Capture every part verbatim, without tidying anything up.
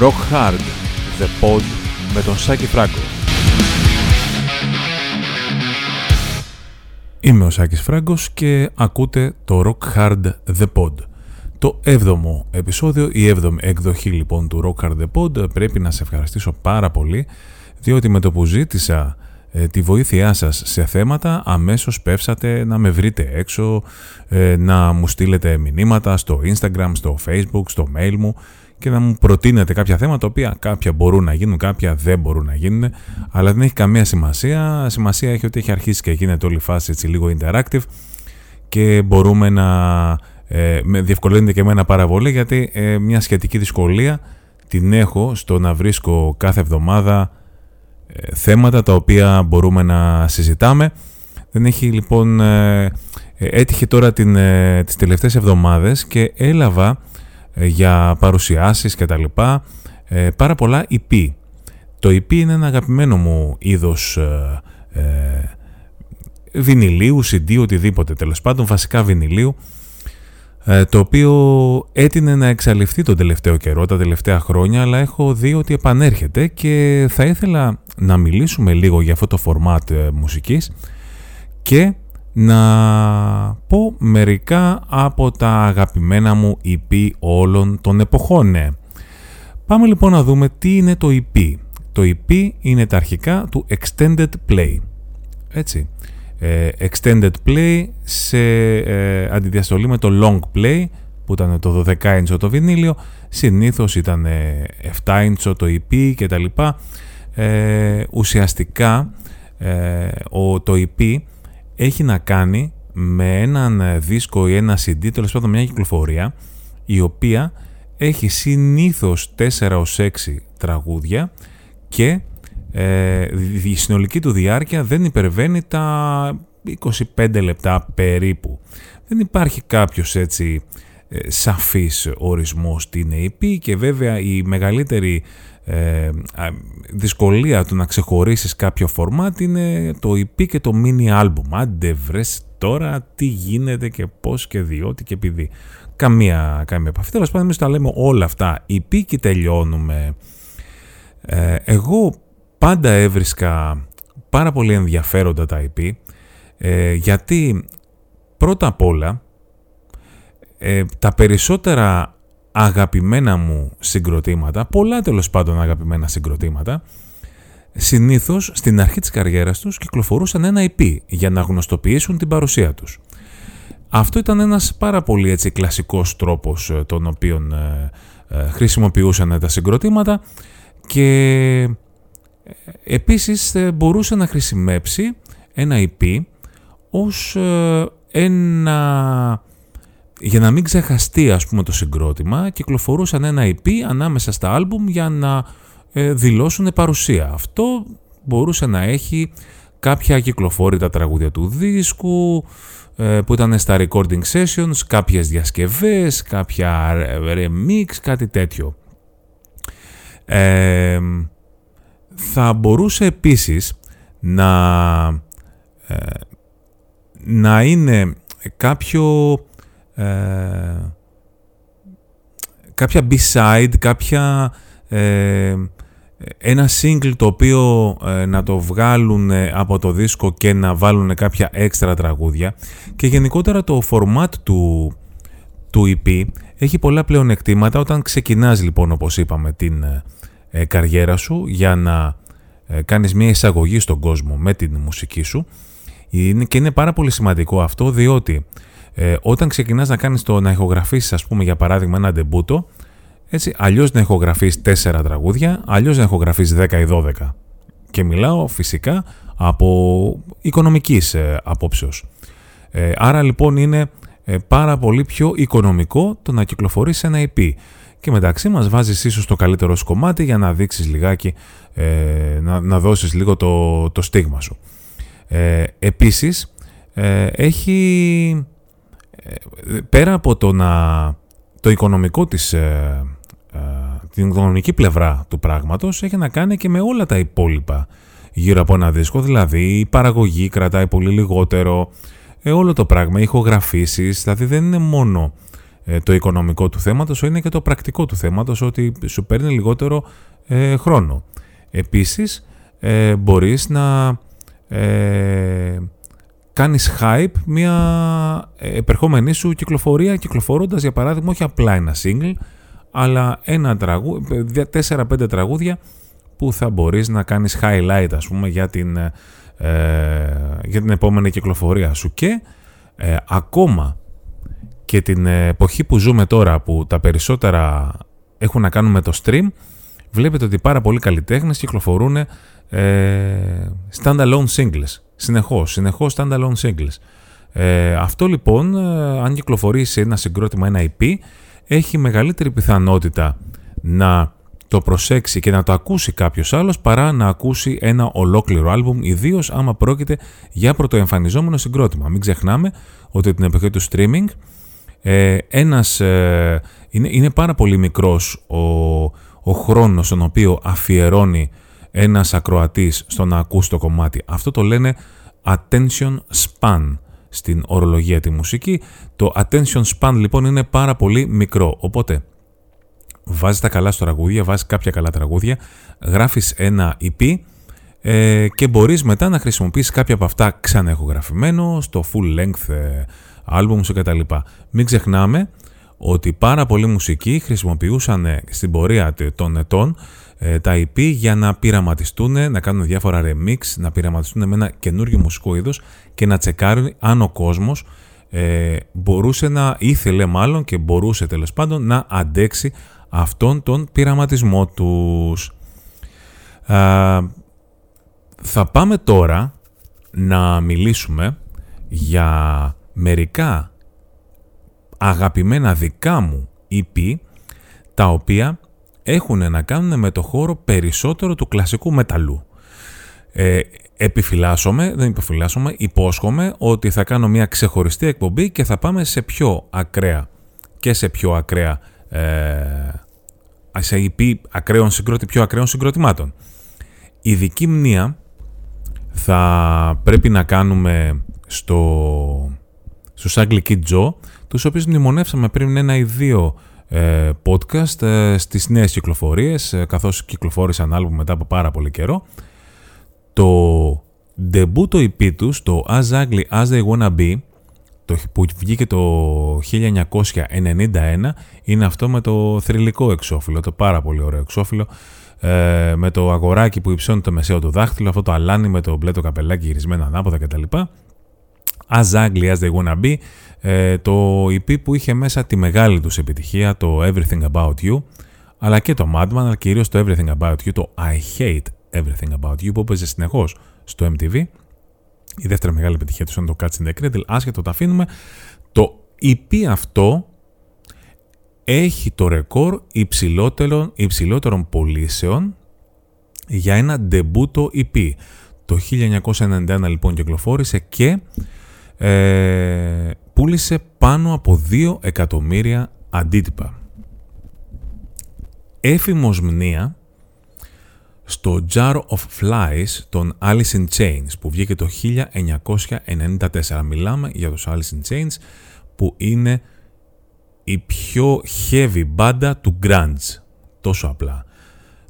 Rock Hard The Pod με τον Σάκη Φράγκο. Είμαι ο Σάκης Φράγκος και ακούτε το Rock Hard The Pod. Το 7ο επεισόδιο, η 7η εκδοχή λοιπόν του Rock Hard The Pod. Πρέπει να σε ευχαριστήσω πάρα πολύ, διότι με το που ζήτησα τη βοήθειά σας σε θέματα, αμέσως πέψατε να με βρείτε έξω, να μου στείλετε μηνύματα στο Instagram, στο Facebook, στο mail μου και να μου προτείνετε κάποια θέματα, τα οποία κάποια μπορούν να γίνουν, κάποια δεν μπορούν να γίνουν, αλλά δεν έχει καμία σημασία. Σημασία έχει ότι έχει αρχίσει και γίνεται όλη η φάση έτσι λίγο interactive και μπορούμε να ε, με διευκολύνεται και εμένα πάρα πολύ, γιατί ε, μια σχετική δυσκολία την έχω στο να βρίσκω κάθε εβδομάδα θέματα τα οποία μπορούμε να συζητάμε. Δεν έχει λοιπόν, ε, έτυχε τώρα την, ε, τις τελευταίες εβδομάδες και έλαβα ε, για παρουσιάσεις και τα λοιπά ε, πάρα πολλά ι πι. Το ι πι είναι ένα αγαπημένο μου είδος ε, ε, βινιλίου, σι ντι, οτιδήποτε τέλος πάντων, βασικά βινιλίου, ε, το οποίο έτεινε να εξαλειφθεί τον τελευταίο καιρό, τα τελευταία χρόνια, αλλά έχω δει ότι επανέρχεται και θα ήθελα να μιλήσουμε λίγο για αυτό το format ε, μουσικής και να πω μερικά από τα αγαπημένα μου ι πι όλων των εποχών. Ναι. Πάμε λοιπόν να δούμε τι είναι το ι πι. Το ι πι είναι τα αρχικά του Extended Play. Έτσι. Ε, extended Play σε ε, αντιδιαστολή με το Long Play, που ήταν το δώδεκα ίντσο το βινίλιο, συνήθως ήταν εφτά ίντσο το ι πι κτλ. Ε, ουσιαστικά ε, ο, το ι πι έχει να κάνει με έναν δίσκο ή ένα σι ντι, τέλος πάντων μια κυκλοφορία η οποία έχει συνήθως τέσσερα έως έξι τραγούδια και ε, η συνολική του διάρκεια δεν υπερβαίνει τα είκοσι πέντε λεπτά περίπου. Δεν υπάρχει κάποιος έτσι ε, σαφής ορισμός τι είναι ι πι και βέβαια η μεγαλύτερη Ε, δυσκολία του να ξεχωρίσεις κάποιο format είναι το ι πι και το mini album. Άντε βρες τώρα τι γίνεται και πώς και διότι και επειδή. Καμία, καμία επαφή. Τέλος πάντων, εμείς τα λέμε όλα αυτά ι πι και τελειώνουμε. Ε, εγώ πάντα έβρισκα πάρα πολύ ενδιαφέροντα τα ι πι, ε, γιατί πρώτα απ' όλα ε, τα περισσότερα αγαπημένα μου συγκροτήματα, πολλά τέλος πάντων αγαπημένα συγκροτήματα, συνήθως στην αρχή της καριέρας τους κυκλοφορούσαν ένα ι πι για να γνωστοποιήσουν την παρουσία τους. Αυτό ήταν ένας πάρα πολύ έτσι κλασικός τρόπος τον οποίον ε, ε, χρησιμοποιούσαν τα συγκροτήματα και ε, επίσης ε, μπορούσε να χρησιμεύσει ένα ι πι ως ε, ένα... Για να μην ξεχαστεί ας πούμε το συγκρότημα, κυκλοφορούσαν ένα ι πι ανάμεσα στα άλμπουμ για να ε, δηλώσουν παρουσία. Αυτό μπορούσε να έχει κάποια κυκλοφόρητα τραγούδια του δίσκου ε, που ήταν στα recording sessions, κάποιες διασκευές, κάποια remix, κάτι τέτοιο. Ε, θα μπορούσε επίσης να, ε, να είναι κάποιο... Ε, κάποια B-side, κάποια, ε, ένα single το οποίο ε, να το βγάλουν από το δίσκο και να βάλουν κάποια έξτρα τραγούδια. Και γενικότερα το format του, του ι πι έχει πολλά πλεονεκτήματα όταν ξεκινάς λοιπόν, όπως είπαμε, την ε, καριέρα σου για να ε, κάνεις μια εισαγωγή στον κόσμο με την μουσική σου. Είναι, και είναι πάρα πολύ σημαντικό αυτό, διότι Ε, όταν ξεκινάς να κάνεις το να ηχογραφήσεις, ας πούμε για παράδειγμα ένα ντεμπούτο, έτσι, αλλιώς να ηχογραφείς τέσσερα τραγούδια, αλλιώς να ηχογραφείς δέκα ή δώδεκα. Και μιλάω φυσικά από οικονομικής ε, απόψεως. Ε, άρα λοιπόν είναι ε, πάρα πολύ πιο οικονομικό το να κυκλοφορείς ένα ι πι. Και μεταξύ μας βάζεις ίσως το καλύτερο σου κομμάτι για να δείξεις λιγάκι, ε, να, να δώσεις λίγο το, το στίγμα σου. Ε, επίσης ε, έχει... Πέρα από το, να, το οικονομικό της, ε, ε, την οικονομική πλευρά του πράγματος, έχει να κάνει και με όλα τα υπόλοιπα γύρω από ένα δίσκο. Δηλαδή η παραγωγή κρατάει πολύ λιγότερο, ε, όλο το πράγμα, οι ηχογραφήσεις. Δηλαδή δεν είναι μόνο το οικονομικό του θέματος, είναι και το πρακτικό του θέματος, ότι σου παίρνει λιγότερο ε, χρόνο. Επίσης, ε, μπορείς να ε, κάνεις hype μια επερχόμενή σου κυκλοφορία, κυκλοφορώντας, για παράδειγμα, όχι απλά ένα single, αλλά ένα τραγού, τέσσερα πέντε τραγούδια που θα μπορείς να κάνεις highlight, ας πούμε, για την, ε, για την επόμενη κυκλοφορία σου. Και ε, ακόμα και την εποχή που ζούμε τώρα, που τα περισσότερα έχουν να κάνουν με το stream, βλέπετε ότι πάρα πολλοί καλλιτέχνες κυκλοφορούν ε, standalone singles. Συνεχώς, συνεχώς standalone singles. Ε, αυτό λοιπόν, ε, αν κυκλοφορήσει ένα συγκρότημα, ένα ι πι, έχει μεγαλύτερη πιθανότητα να το προσέξει και να το ακούσει κάποιος άλλος, παρά να ακούσει ένα ολόκληρο άλμπουμ, ιδίως άμα πρόκειται για πρωτοεμφανιζόμενο συγκρότημα. Μην ξεχνάμε ότι την εποχή του streaming ε, ένας, ε, είναι, είναι πάρα πολύ μικρός ο, ο χρόνος στον οποίο αφιερώνει ένας ακροατής στο να ακούσει το κομμάτι. Αυτό το λένε attention span στην ορολογία τη μουσική. Το attention span λοιπόν είναι πάρα πολύ μικρό, οπότε βάζεις τα καλά στο τραγούδια, βάζεις κάποια καλά τραγούδια, γράφεις ένα ι πι ε, και μπορείς μετά να χρησιμοποιήσεις κάποια από αυτά ξανά ηχογραφημένο στο full length ε, album σου κτλ. Μην ξεχνάμε ότι πάρα πολλοί μουσικοί χρησιμοποιούσαν ε, στην πορεία των ετών ε, τα ι πι για να πειραματιστούν, να κάνουν διάφορα remix, να πειραματιστούν με ένα καινούριο μουσικό είδος και να τσεκάρουν αν ο κόσμος ε, μπορούσε να ήθελε μάλλον και μπορούσε τέλος πάντων να αντέξει αυτόν τον πειραματισμό τους. Α, θα πάμε τώρα να μιλήσουμε για μερικά αγαπημένα δικά μου ι πι, τα οποία έχουν να κάνουν με το χώρο περισσότερο του κλασικού μεταλλού. Ε, επιφυλάσσομαι, δεν επιφυλάσσομαι, υπόσχομαι ότι θα κάνω μια ξεχωριστή εκπομπή και θα πάμε σε πιο ακραία και σε πιο ακραία Ε, σε ι πι ακραίων συγκρότη, πιο ακραίων συγκροτημάτων. Ειδική μνήα θα πρέπει να κάνουμε στο, στους Ugly Joe, τους οποίους μνημονεύσαμε πριν ένα ή δύο ε, podcast ε, στις νέες κυκλοφορίες, ε, καθώς κυκλοφόρησαν άλμπουμ μετά από πάρα πολύ καιρό. Το debut το ι πι τους, το As Ugly As They Wanna Be, που βγήκε το χίλια εννιακόσια ενενήντα ένα, είναι αυτό με το θρυλικό εξώφυλλο, το πάρα πολύ ωραίο εξώφυλλο, ε, με το αγοράκι που υψώνει το μεσαίο του δάχτυλο, αυτό το αλάνι με το μπλε το καπελάκι γυρισμένα ανάποδα κτλ. As Ugly As They Wanna Be, ε, το ι πι που είχε μέσα τη μεγάλη τους επιτυχία, το Everything About You, αλλά και το Madman, αλλά κυρίως το Everything About You, το I Hate Everything About You, που έπαιζε συνεχώς στο εμ τι βι. Η δεύτερη μεγάλη επιτυχία του είναι το Catching the Cradle, άσχετο τα αφήνουμε. Το ι πι αυτό έχει το ρεκόρ υψηλότερων, υψηλότερων πωλήσεων για ένα ντεμπούτο ι πι. Το χίλια εννιακόσια ενενήντα ένα λοιπόν κυκλοφόρησε και ε, πούλησε πάνω από δύο εκατομμύρια αντίτυπα. Έφημος μνήα στο Jar of Flies των Alice in Chains, που βγήκε το χίλια εννιακόσια ενενήντα τέσσερα. Μιλάμε για τους Alice in Chains, που είναι η πιο heavy μπάντα του grunge. Τόσο απλά.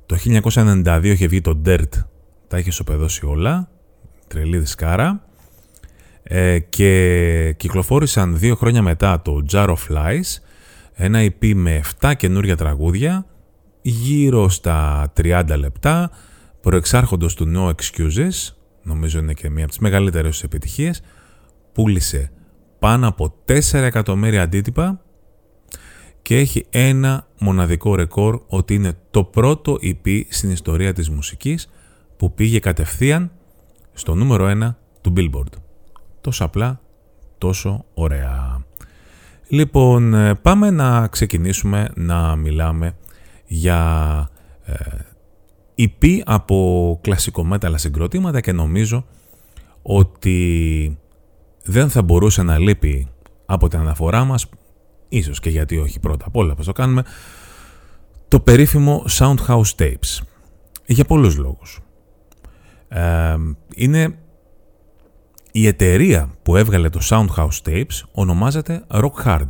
Το χίλια εννιακόσια ενενήντα δύο είχε βγει το Dirt. Τα είχε σοπεδώσει όλα. Τρελή δισκάρα. Ε, και κυκλοφόρησαν δύο χρόνια μετά το Jar of Flies, ένα ι πι με επτά καινούρια τραγούδια, γύρω στα τριάντα λεπτά, προεξάρχοντος του No Excuses, νομίζω είναι και μία από τις μεγαλύτερες επιτυχίες, πούλησε πάνω από τέσσερα εκατομμύρια αντίτυπα και έχει ένα μοναδικό ρεκόρ, ότι είναι το πρώτο ι πι στην ιστορία της μουσικής που πήγε κατευθείαν στο νούμερο ένα του Billboard. Τόσο απλά, τόσο ωραία. Λοιπόν, πάμε να ξεκινήσουμε να μιλάμε για ε, ι πι από κλασικό μέταλλα συγκροτήματα, και νομίζω ότι δεν θα μπορούσε να λείπει από την αναφορά μας, ίσως και γιατί όχι, πρώτα απ' όλα πώς το κάνουμε, το περίφημο Soundhouse Tapes, για πολλούς λόγους. Ε, είναι η εταιρεία που έβγαλε το Soundhouse Tapes, ονομάζεται Rock Hard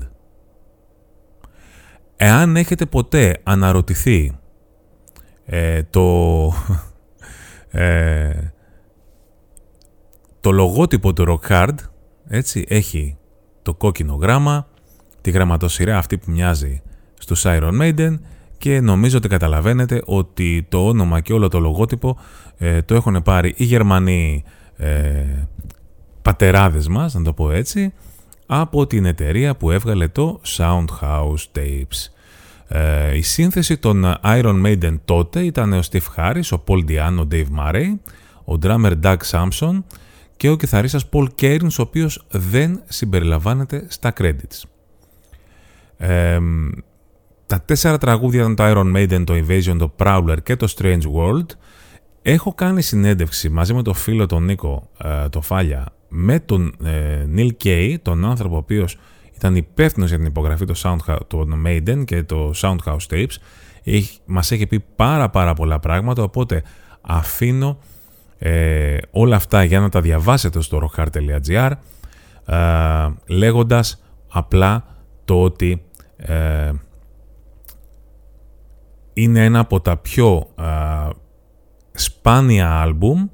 Εάν έχετε ποτέ αναρωτηθεί ε, το, ε, το λογότυπο του Rock Hard, έτσι, έχει το κόκκινο γράμμα, τη γραμματοσυρά αυτή που μοιάζει στους Iron Maiden, και νομίζω ότι καταλαβαίνετε ότι το όνομα και όλο το λογότυπο ε, το έχουν πάρει οι Γερμανοί ε, πατεράδες μας, να το πω έτσι, από την εταιρεία που έβγαλε το Soundhouse Tapes. Ε, η σύνθεση των Iron Maiden τότε ήταν ο Steve Harris, ο Paul Di'Anno, ο Dave Murray, ο drummer Doug Samson και ο κιθαρίστας Paul Cairns, ο οποίος δεν συμπεριλαμβάνεται στα credits. Ε, τα τέσσερα τραγούδια ήταν το Iron Maiden, το Invasion, το Prowler και το Strange World. Έχω κάνει συνέντευξη μαζί με τον φίλο τον Νίκο, ε, το Φάλια, με τον ε, Νίλ Κέι, τον άνθρωπο ο οποίος ήταν υπεύθυνος για την υπογραφή των Maiden και το Soundhouse Tapes. Έχ, μας έχει πει πάρα πάρα πολλά πράγματα, οπότε αφήνω ε, όλα αυτά για να τα διαβάσετε στο rock hard τελεία gr, ε, λέγοντας απλά το ότι ε, είναι ένα από τα πιο ε, σπάνια άλμπουμ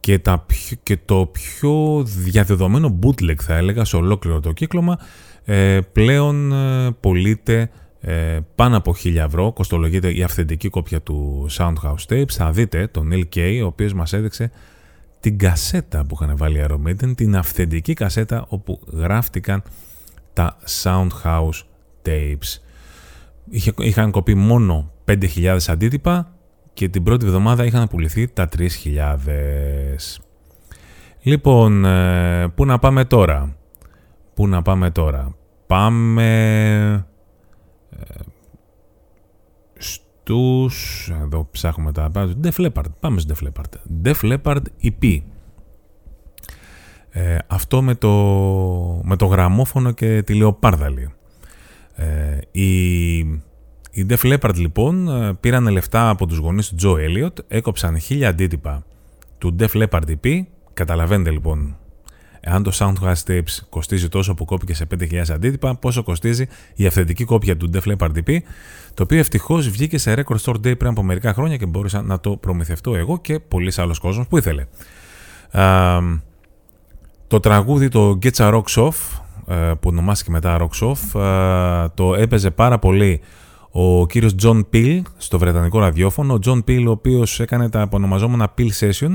και, τα πιο, και το πιο διαδεδομένο bootleg, θα έλεγα, σε ολόκληρο το κύκλωμα. Ε, πλέον ε, πωλείται ε, πάνω από χίλια ευρώ, κοστολογείται η αυθεντική κόπια του Soundhouse Tapes. Θα δείτε τον Neil Kay, ο οποίος μας έδειξε την κασέτα που είχαν βάλει Iron Maiden, την αυθεντική κασέτα όπου γράφτηκαν τα Soundhouse Tapes. Είχε, είχαν κοπεί μόνο πέντε χιλιάδες αντίτυπα και την πρώτη εβδομάδα είχαν πουληθεί τα τρεις χιλιάδες. Λοιπόν, πού να πάμε τώρα. Πού να πάμε τώρα. Πάμε στους... Εδώ ψάχνουμε τα... Def Leppard. Πάμε στους Def Leppard. Def Leppard ι πι. Ε, αυτό με το, με το γραμμόφωνο και τη λεοπάρδαλη. Ε, η... Οι Def Leppard λοιπόν πήραν λεφτά από τους γονείς του Τζο Έλιοτ, έκοψαν χίλια αντίτυπα του Def Leppard ι πι. Καταλαβαίνετε λοιπόν, εάν το Soundhouse Tapes κοστίζει τόσο που κόπηκε σε πέντε χιλιάδες αντίτυπα, πόσο κοστίζει η αυθεντική κόπια του Def Leppard ι πι, το οποίο ευτυχώς βγήκε σε Record Store Day πριν από μερικά χρόνια και μπόρεσα να το προμηθευτώ εγώ και πολλής άλλος κόσμος που ήθελε. Ε, το τραγούδι το Get Your Rocks Off, που ονομάστηκε μετά Rocks Off, το έπαιζε πάρα πολύ ο κύριος Τζον Πιλ στο βρετανικό ραδιόφωνο. Ο Τζον Πιλ, ο οποίος έκανε τα απονομαζόμενα Peel Sessions,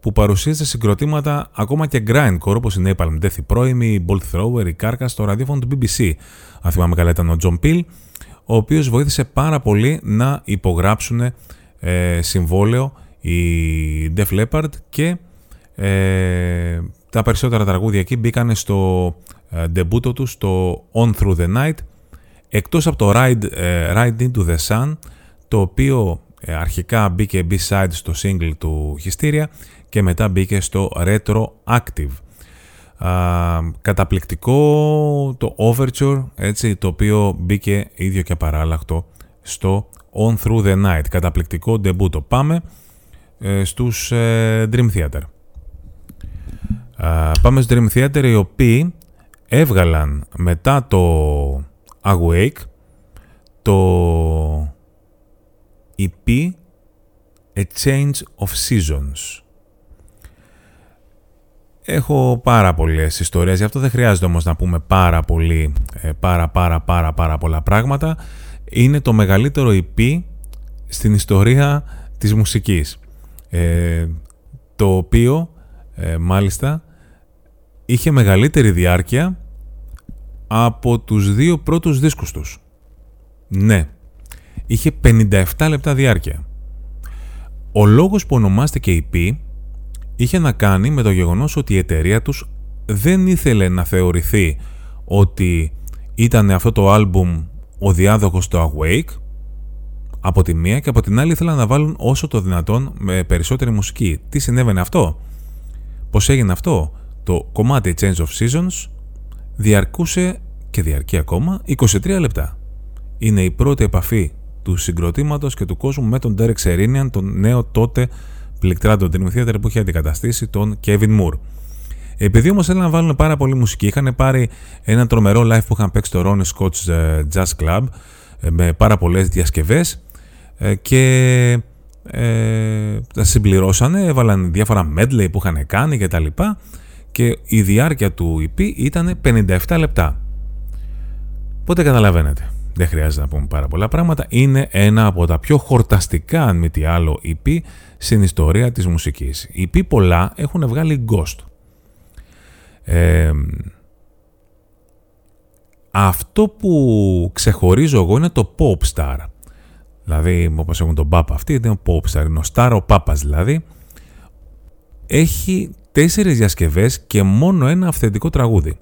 που παρουσίαζε συγκροτήματα ακόμα και grindcore, όπως η Napalm Death, η πρώιμη, η Bolt Thrower, η Carcass, στο ραδιόφωνο του μπι μπι σι. Αν θυμάμαι καλά ήταν ο Τζον Πιλ, ο οποίος βοήθησε πάρα πολύ να υπογράψουν ε, συμβόλαιο οι Def Leppard και ε, τα περισσότερα τραγούδια εκεί μπήκαν στο ε, ντεμπούτο του, στο On Through The Night, εκτός από το Ride, Ride Into The Sun, το οποίο αρχικά μπήκε B-side στο single του Hysteria και μετά μπήκε στο Retroactive. Καταπληκτικό το Overture, έτσι, το οποίο μπήκε ίδιο και παράλλακτο στο On Through The Night. Καταπληκτικό debut. Το πάμε ε, στους ε, Dream Theater. Α, πάμε στους Dream Theater, οι οποίοι έβγαλαν μετά το Awake το ι πι A Change of Seasons. Έχω πάρα πολλές ιστορίες, γι' αυτό δεν χρειάζεται όμως να πούμε πάρα πολύ, πάρα πάρα πάρα πάρα πολλά πράγματα. Είναι το μεγαλύτερο ι πι στην ιστορία της μουσικής, ε, το οποίο ε, μάλιστα είχε μεγαλύτερη διάρκεια από τους δύο πρώτους δίσκους τους. Ναι, είχε πενήντα επτά λεπτά διάρκεια. Ο λόγος που ονομάστηκε ι πι είχε να κάνει με το γεγονός ότι η εταιρεία τους δεν ήθελε να θεωρηθεί ότι ήταν αυτό το άλμπουμ ο διάδοχος του Awake, από τη μία, και από την άλλη ήθελαν να βάλουν όσο το δυνατόν με περισσότερη μουσική. Τι συνέβαινε αυτό? Πώς έγινε αυτό? Το κομμάτι Change of Seasons διαρκούσε και διαρκεί ακόμα είκοσι τρία λεπτά. Είναι η πρώτη επαφή του συγκροτήματος και του κόσμου με τον Derek Serinian, τον νέο τότε πληκτρά των Dream Theater που είχε αντικαταστήσει τον Kevin Moore. Επειδή όμως θέλουν να βάλουν πάρα πολύ μουσική, είχαν πάρει ένα τρομερό live που είχαν παίξει στο Ronnie Scott's Jazz Club με πάρα πολλές διασκευές και ε, τα συμπληρώσανε, έβαλαν διάφορα medley που είχαν κάνει και τα λοιπά, και η διάρκεια του ι πι ήταν πενήντα επτά λεπτά. Οπότε καταλαβαίνετε, δεν χρειάζεται να πούμε πάρα πολλά πράγματα. Είναι ένα από τα πιο χορταστικά, αν μη τι άλλο, ι πι στην ιστορία της μουσικής. Οι ι πι πολλά έχουν βγάλει Ghost. Ε, αυτό που ξεχωρίζω εγώ είναι το Pop Star. Δηλαδή, όπως έχουν τον Πάπα αυτοί, είναι ο Pop Star, είναι ο Star, ο Πάπας δηλαδή. Έχει τέσσερις διασκευές και μόνο ένα αυθεντικό τραγούδι.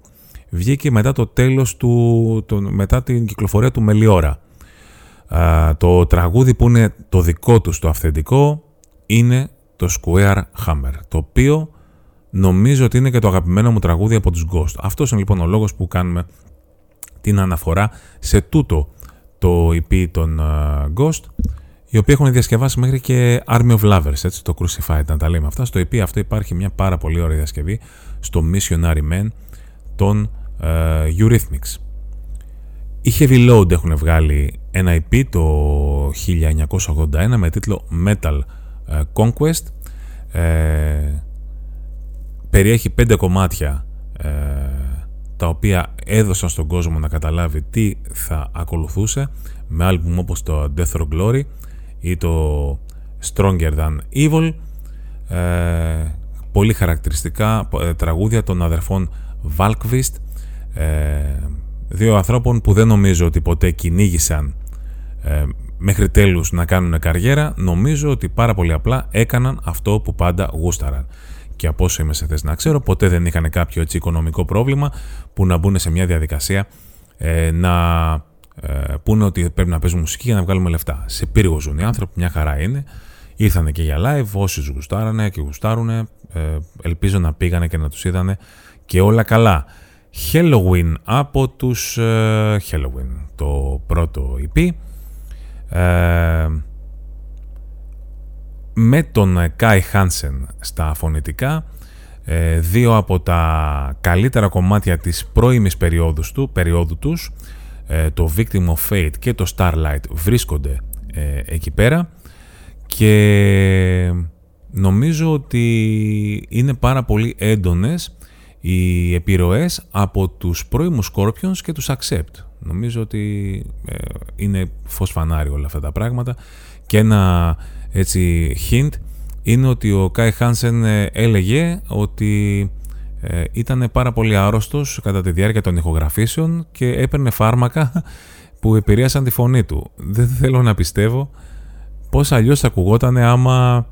Βγήκε μετά το τέλος του, το, μετά την κυκλοφορία του Μελιόρα. Α, το τραγούδι που είναι το δικό του, το αυθεντικό, είναι το Square Hammer, το οποίο νομίζω ότι είναι και το αγαπημένο μου τραγούδι από τους Ghost. Αυτός είναι λοιπόν ο λόγος που κάνουμε την αναφορά σε τούτο το ι πι των uh, Ghost, οι οποίοι έχουν διασκευάσει μέχρι και Army of Lovers, έτσι, το Crucified, να τα λέμε αυτά. Στο ι πι αυτό υπάρχει μια πάρα πολύ ωραία διασκευή στο Missionary Men των uh, Eurythmics. Οι Heavy Load έχουν βγάλει ένα ι πι το χίλια εννιακόσια ογδόντα ένα με τίτλο Metal uh, Conquest. Uh, περιέχει πέντε κομμάτια uh, τα οποία έδωσαν στον κόσμο να καταλάβει τι θα ακολουθούσε, με άλμπουμ όπως το Death or Glory ή το Stronger Than Evil. Uh, πολύ χαρακτηριστικά uh, τραγούδια των αδερφών Valkvist, δύο ανθρώπων που δεν νομίζω ότι ποτέ κυνήγησαν μέχρι τέλους να κάνουν καριέρα. Νομίζω ότι πάρα πολύ απλά έκαναν αυτό που πάντα γούσταραν, και από όσο είμαι σε θέση να ξέρω, ποτέ δεν είχαν κάποιο έτσι οικονομικό πρόβλημα που να μπουν σε μια διαδικασία να πούνε ότι πρέπει να παίζουν μουσική για να βγάλουμε λεφτά. Σε πύργο ζουν οι άνθρωποι, μια χαρά είναι. Ήρθανε και για live, όσοι γουστάρανε και γουστάρουνε, ελπίζω να πήγανε και να τους είδανε και όλα καλά. Helloween από τους uh, Helloween, το πρώτο ι πι, ε, με τον Kai Hansen στα φωνητικά, ε, δύο από τα καλύτερα κομμάτια της πρώιμης περίοδου του, περίοδου τους, ε, το Victim of Fate και το Starlight βρίσκονται ε, εκεί πέρα, και νομίζω ότι είναι πάρα πολύ έντονες οι επιρροές από τους πρώιμους Scorpions και τους Accept. Νομίζω ότι ε, είναι φως φανάρι όλα αυτά τα πράγματα, και ένα έτσι hint είναι ότι ο Kai Hansen έλεγε ότι ε, ήταν πάρα πολύ άρρωστος κατά τη διάρκεια των ηχογραφήσεων και έπαιρνε φάρμακα που επηρέασαν τη φωνή του. Δεν θέλω να πιστεύω πώς αλλιώς θα ακουγότανε άμα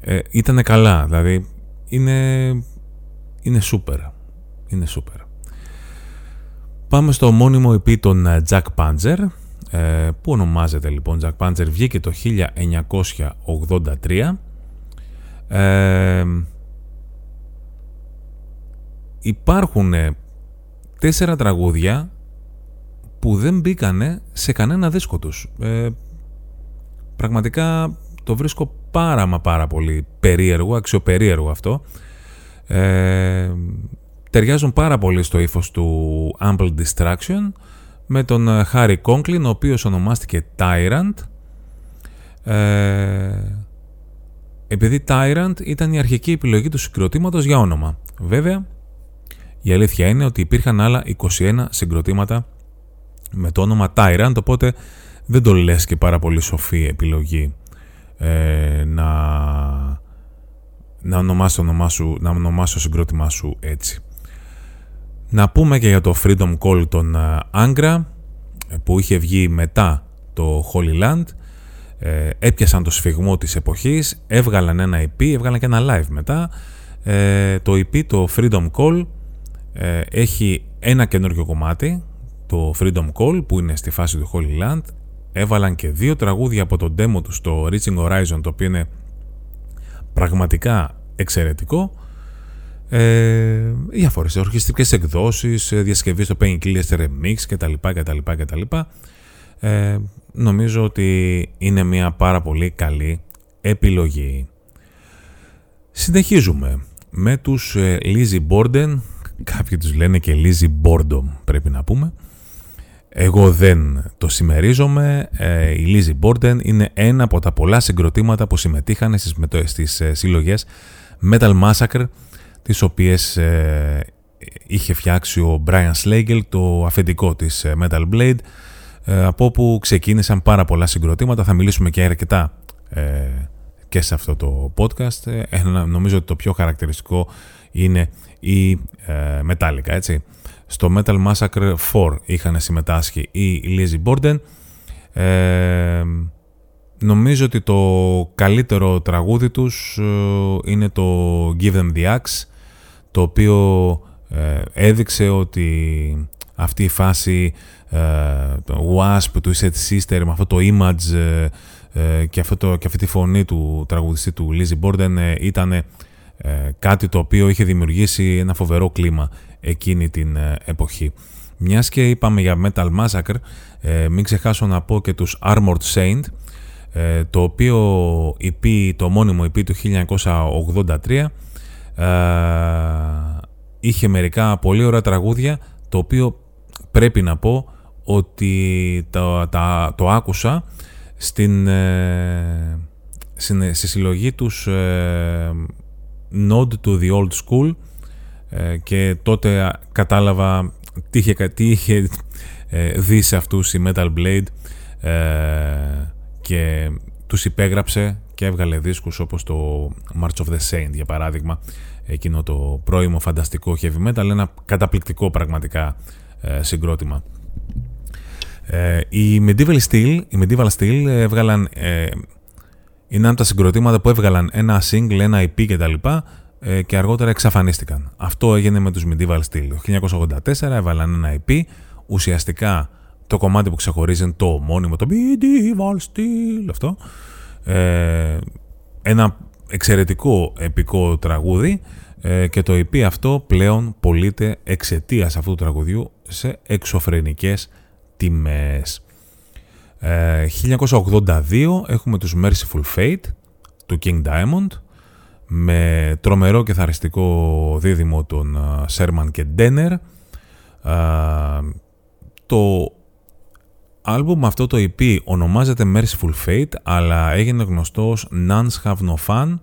ε, ήταν καλά. Δηλαδή είναι... Είναι σούπερ, είναι σούπερ. Πάμε στο μόνιμο ι πι των Jack Panzer, που ονομάζεται λοιπόν Jack Panzer, βγήκε το χίλια εννιακόσια ογδόντα τρία. Ε, υπάρχουν τέσσερα τραγούδια που δεν μπήκανε σε κανένα δίσκο τους. Ε, πραγματικά το βρίσκω πάρα μα πάρα πολύ περίεργο, αξιοπερίεργο αυτό. Ε, ταιριάζουν πάρα πολύ στο ύφος του Ample Distraction με τον Harry Conklin, ο οποίος ονομάστηκε Tyrant, ε, επειδή Tyrant ήταν η αρχική επιλογή του συγκροτήματος για όνομα. Βέβαια η αλήθεια είναι ότι υπήρχαν άλλα είκοσι ένα συγκροτήματα με το όνομα Tyrant, οπότε δεν το λες και πάρα πολύ σοφή επιλογή ε, να... να ονομάσεις το όνομά σου, να ονομάσεις το συγκρότημά σου έτσι. Να πούμε και για το Freedom Call των Angra, που είχε βγει μετά το Holy Land. Ε, έπιασαν το σφιγμό της εποχής, έβγαλαν ένα ι πι, έβγαλαν και ένα live μετά. Ε, το ι πι, το Freedom Call, ε, έχει ένα καινούργιο κομμάτι, το Freedom Call, που είναι στη φάση του Holy Land. Έβαλαν και δύο τραγούδια από το demo του στο Reaching Horizon, το οποίο είναι πραγματικά εξαιρετικό. Ε, διάφορες ορχιστρικές εκδόσεις, διασκευή στο Painkillers Remix κτλ, κτλ, κτλ. Ε, νομίζω ότι είναι μια πάρα πολύ καλή επιλογή. Συνεχίζουμε. με τους ε, Lizzy Borden, κάποιοι τους λένε και Lizzy Boredom πρέπει να πούμε. Εγώ δεν το συμμερίζομαι, ε, η Lizzy Borden είναι ένα από τα πολλά συγκροτήματα που συμμετείχαν στις, στις ε, συλλογές Metal Massacre, τις οποίες ε, είχε φτιάξει ο Brian Slagle, το αφεντικό της ε, Metal Blade, ε, από όπου ξεκίνησαν πάρα πολλά συγκροτήματα. Θα μιλήσουμε και αρκετά ε, και σε αυτό το podcast. Ε, νομίζω ότι το πιο χαρακτηριστικό είναι η ε, Metallica, έτσι. Στο Metal Massacre τέσσερα είχαν συμμετάσχει η Lizzy Borden. Ε, νομίζω ότι το καλύτερο τραγούδι τους είναι το Give Them The Axe, το οποίο ε, έδειξε ότι αυτή η φάση ε, το Wasp, του Set Sister, με αυτό το image ε, και, αυτό το, και αυτή τη φωνή του τραγουδιστή του Lizzy Borden ε, ήταν ε, κάτι το οποίο είχε δημιουργήσει ένα φοβερό κλίμα εκείνη την εποχή. Μιας και είπαμε για Metal Massacre, ε, μην ξεχάσω να πω και τους Armored Saint, ε, το οποίο ι πι, το μόνιμο ι πι του χίλια εννιακόσια ογδόντα τρία ε, είχε μερικά πολύ ωραία τραγούδια, το οποίο πρέπει να πω ότι το, τα, το άκουσα στην, ε, στην, στη συλλογή τους ε, Nod to the Old School, και τότε κατάλαβα τι είχε, τι είχε ε, δει σε αυτούς η Metal Blade ε, και τους υπέγραψε και έβγαλε δίσκους όπως το March of the Saint για παράδειγμα, εκείνο το πρώιμο φανταστικό heavy metal, ένα καταπληκτικό πραγματικά ε, συγκρότημα. Ε, οι Medieval Steel, οι Medieval Steel έβγαλαν, ε, είναι από τα συγκροτήματα που έβγαλαν ένα single, ένα ι πι κτλ. Και αργότερα εξαφανίστηκαν. Αυτό έγινε με τους Medieval Steel. Το χίλια εννιακόσια ογδόντα τέσσερα έβαλαν ένα ι πι. Ουσιαστικά το κομμάτι που ξεχωρίζει είναι το ομώνυμο, το Medieval Steel, αυτό. Ε, ένα εξαιρετικό επικό τραγούδι ε, και το ι πι αυτό πλέον πωλείται εξαιτίας αυτού του τραγουδιού σε εξωφρενικές τιμές. Ε, χίλια εννιακόσια ογδόντα δύο έχουμε τους Merciful Fate του King Diamond, με τρομερό κιθαριστικό δίδυμο των Sherman και Denner. Το άλμπουμ αυτό, το ι πι, ονομάζεται Merciful Fate, αλλά έγινε γνωστό ως Nuns Have No Fun,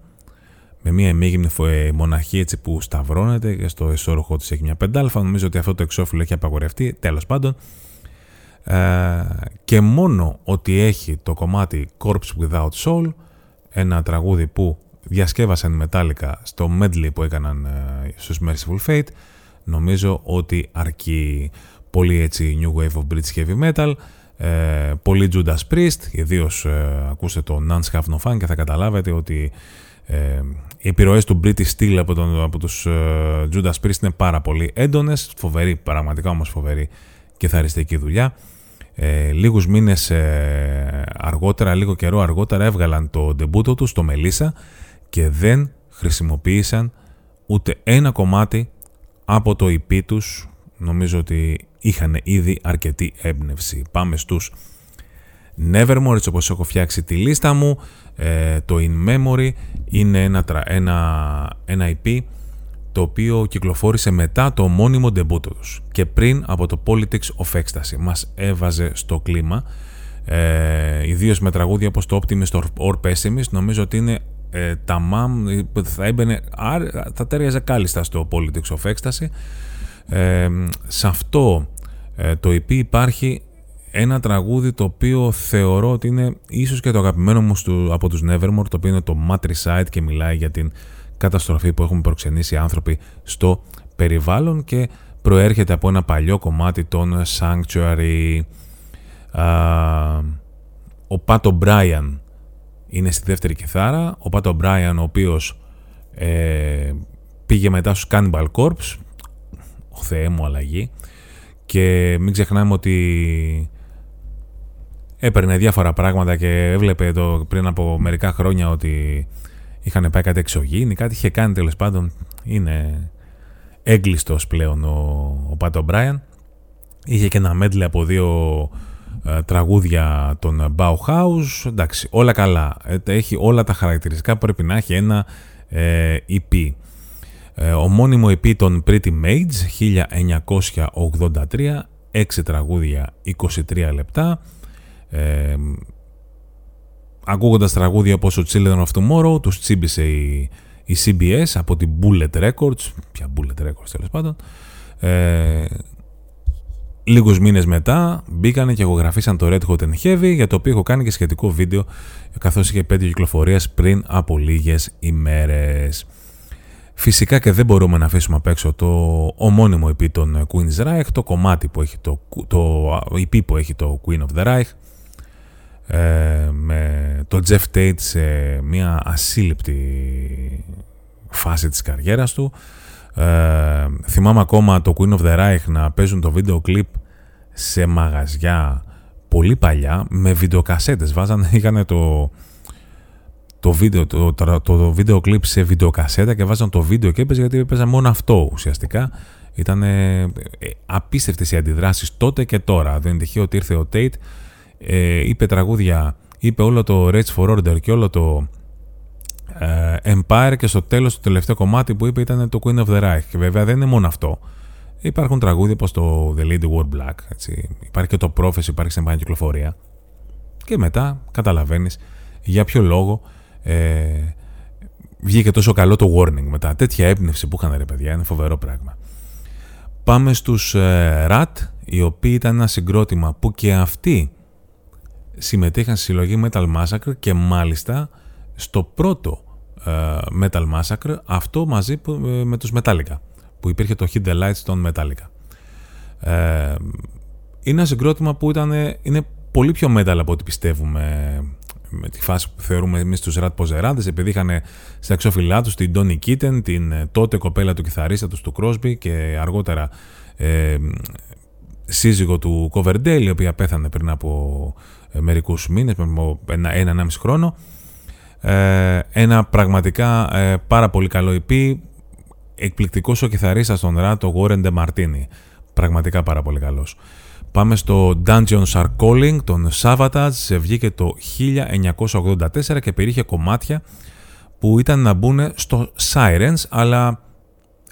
με μια εμίγυμνη μοναχή έτσι που σταυρώνεται και στο εσώροχο της έχει μια πεντάλφα. Νομίζω ότι αυτό το εξώφυλλο έχει απαγορευτεί, τέλος πάντων. Και μόνο ότι έχει το κομμάτι Corpse Without Soul, ένα τραγούδι που διασκεύασαν Metallica στο medley που έκαναν ε, στους Merciful Fate, νομίζω ότι αρκεί. Πολύ έτσι New Wave of British Heavy Metal, ε, πολύ Judas Priest, ιδίως ε, ακούστε το Nuns Have No Fun και θα καταλάβετε ότι ε, οι επιρροές του British Steel από, τον, από τους ε, Judas Priest είναι πάρα πολύ έντονες, φοβερή, πραγματικά όμως φοβερή κιθαριστική δουλειά. Ε, λίγους μήνες ε, αργότερα, λίγο καιρό αργότερα έβγαλαν το ντεμπούτο τους, το Melissa, και δεν χρησιμοποίησαν ούτε ένα κομμάτι από το ι πι τους. Νομίζω ότι είχαν ήδη αρκετή έμπνευση. Πάμε στους Nevermore, έτσι όπως έχω φτιάξει τη λίστα μου. Ε, το In Memory είναι ένα, ένα, ένα ι πι το οποίο κυκλοφόρησε μετά το μόνιμο ντεμπούτο τους και πριν από το Politics of Ecstasy. Μας έβαζε στο κλίμα, ε, ιδίως με τραγούδια όπως το Optimist or Pessimist. Νομίζω ότι είναι Ε, τα μαμ θα έμπαινε, θα τέριαζε κάλλιστα στο Politics of Ecstasy. Ε, σε αυτό ε, το ι πι υπάρχει ένα τραγούδι το οποίο θεωρώ ότι είναι ίσως και το αγαπημένο μου στο, από τους Nevermore, το οποίο είναι το Matricide και μιλάει για την καταστροφή που έχουν προξενήσει οι άνθρωποι στο περιβάλλον και προέρχεται από ένα παλιό κομμάτι των Sanctuary. Α, ο Pat O'Brien είναι στη δεύτερη κιθάρα, ο Pat O'Brien, ο οποίος ε, πήγε μετά στους Cannibal Corpse, ο Θεέ μου αλλαγή, και μην ξεχνάμε ότι έπαιρνε διάφορα πράγματα και έβλεπε το, πριν από μερικά χρόνια ότι είχαν πάει κάτι εξωγήινη, κάτι είχε κάνει τέλος πάντων, είναι έγκλειστος πλέον ο, ο Pat O'Brien. Είχε και ένα medley από δύο τραγούδια των Bauhaus, εντάξει, όλα καλά, έχει όλα τα χαρακτηριστικά που πρέπει να έχει ένα ε, ι πι. ομώνυμο ι πι των Pretty Maids, χίλια εννιακόσια ογδόντα τρία, έξι τραγούδια, είκοσι τρία λεπτά. Ε, ακούγοντας τραγούδια όπως ο Children of Tomorrow, τους τσίμπησε η, η σι μπι ες από την Bullet Records, πια Bullet Records τέλος πάντων. Ε, λίγους μήνες μετά μπήκανε και εγγραφήσαν το Red Hot and Heavy, για το οποίο έχω κάνει και σχετικό βίντεο, καθώς είχε πέντε κυκλοφορίες πριν από λίγες ημέρες. Φυσικά και δεν μπορούμε να αφήσουμε απ' έξω το ομώνυμο ι πι των Queen's Reich, το κομμάτι που έχει το, το ι πι που έχει το Queen of the Reich, ε, με το Jeff Tate σε μια ασύλληπτη φάση της καριέρας του. Ε, θυμάμαι ακόμα το Queen of the Reich να παίζουν το βίντεο κλιπ σε μαγαζιά πολύ παλιά με βιντεοκασέτες. Βάζανε, είχανε το... το βίντεο, το, το, το βίντεο κλιπ σε βιντεοκασέτα και βάζαν το βίντεο και έπαιζε, γιατί έπαιζαν μόνο αυτό ουσιαστικά. Ήταν ε, απίστευτες οι αντιδράσεις τότε και τώρα. Δεν είναι τυχαίο ότι ήρθε ο Tate, ε, είπε τραγούδια, είπε όλο το Rage for Order και όλο το ε, Empire, και στο τέλος το τελευταίο κομμάτι που είπε ήταν το Queen of the Reich. Και βέβαια δεν είναι μόνο αυτό. Υπάρχουν τραγούδια όπως το The Lady Wore Black, έτσι. Υπάρχει και το Prophecy, υπάρχει σε επανεκλογική κυκλοφορία. Και μετά καταλαβαίνεις για ποιο λόγο Ε, βγήκε τόσο καλό το warning μετά. Τέτοια έμπνευση που είχαν, ρε παιδιά, είναι φοβερό πράγμα. Πάμε στους ε, Rat, οι οποίοι ήταν ένα συγκρότημα που και αυτοί συμμετείχαν στη συλλογή Metal Massacre, και μάλιστα στο πρώτο ε, Metal Massacre, αυτό μαζί που, ε, με τους Metallica, που υπήρχε το Hit the Lights των Metallica. Ε, είναι ένα συγκρότημα που ήταν, είναι πολύ πιο metal από ό,τι πιστεύουμε, με τη φάση που θεωρούμε εμείς τους Rat Ποζεράντες, επειδή είχαν στα εξώφυλλά τους την Τόνι Κίτεν, την τότε κοπέλα του κιθαρίστα τους του Κρόσμπι, και αργότερα ε, σύζυγο του Κοβερντέιλ, η οποία πέθανε πριν από ε, μερικούς μήνες, ένα, έναν άμιση χρόνο. Ε, ένα πραγματικά ε, πάρα πολύ καλό ι πι, εκπληκτικός ο κιθαρίστας των Rat, ο Warren DeMartini, πραγματικά πάρα πολύ καλός. Πάμε στο Dungeons Are Calling των Savatage, βγήκε το χίλια εννιακόσια ογδόντα τέσσερα και περιείχε κομμάτια που ήταν να μπουν στο Sirens, αλλά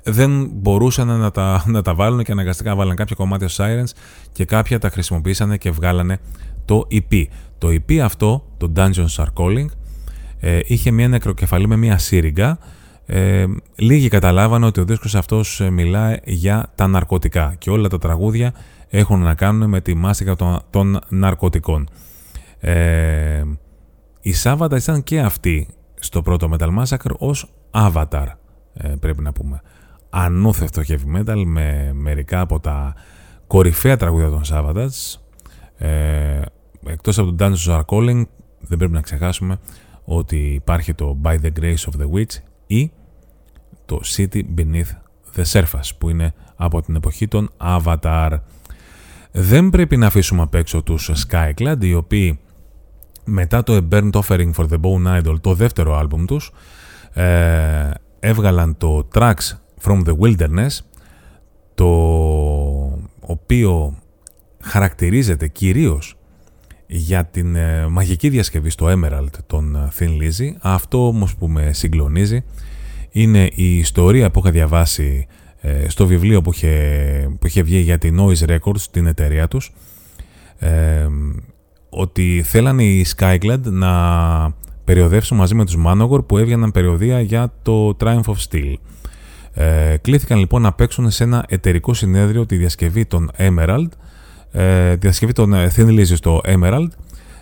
δεν μπορούσαν να τα, να τα βάλουν, και αναγκαστικά βάλαν κάποια κομμάτια στο Sirens και κάποια τα χρησιμοποίησαν και βγάλανε το ι πι. Το ι πι αυτό, το Dungeons Are Calling, ε, είχε μια νεκροκεφαλή με μια σύριγγα. Ε, λίγοι καταλάβανε ότι ο δίσκος αυτός μιλάει για τα ναρκωτικά και όλα τα τραγούδια έχουν να κάνουν με τη μάστιγα των, των ναρκωτικών. Ε, η Σάββατα ήταν και αυτή στο πρώτο Metal Massacre ως Avatar, ε, πρέπει να πούμε. Ανώθευτο heavy metal με μερικά από τα κορυφαία τραγούδια των Σάββατα. Ε, εκτός από τον Dungeons Are Calling, δεν πρέπει να ξεχάσουμε ότι υπάρχει το By the Grace of the Witch ή το City Beneath the Surface, που είναι από την εποχή των Avatar. Δεν πρέπει να αφήσουμε απ' έξω τους Skyclad, οι οποίοι μετά το A Burnt Offering for the Bone Idol, το δεύτερο άλμπουμ τους, ε, έβγαλαν το Tracks from the Wilderness, το οποίο χαρακτηρίζεται κυρίως για την ε, μαγική διασκευή στο Emerald των Thin Lizzy. Αυτό όμως που με συγκλονίζει είναι η ιστορία που είχα διαβάσει στο βιβλίο που είχε, που είχε βγει για τη Noise Records, την εταιρεία τους, ε, ότι θέλανε οι Skyclad να περιοδεύσουν μαζί με τους Manowar που έβγαιναν περιοδεία για το Triumph of Steel. Ε, κλήθηκαν λοιπόν να παίξουν σε ένα εταιρικό συνέδριο τη διασκευή των Emerald, ε, διασκευή των Thin Lizzy στο Emerald,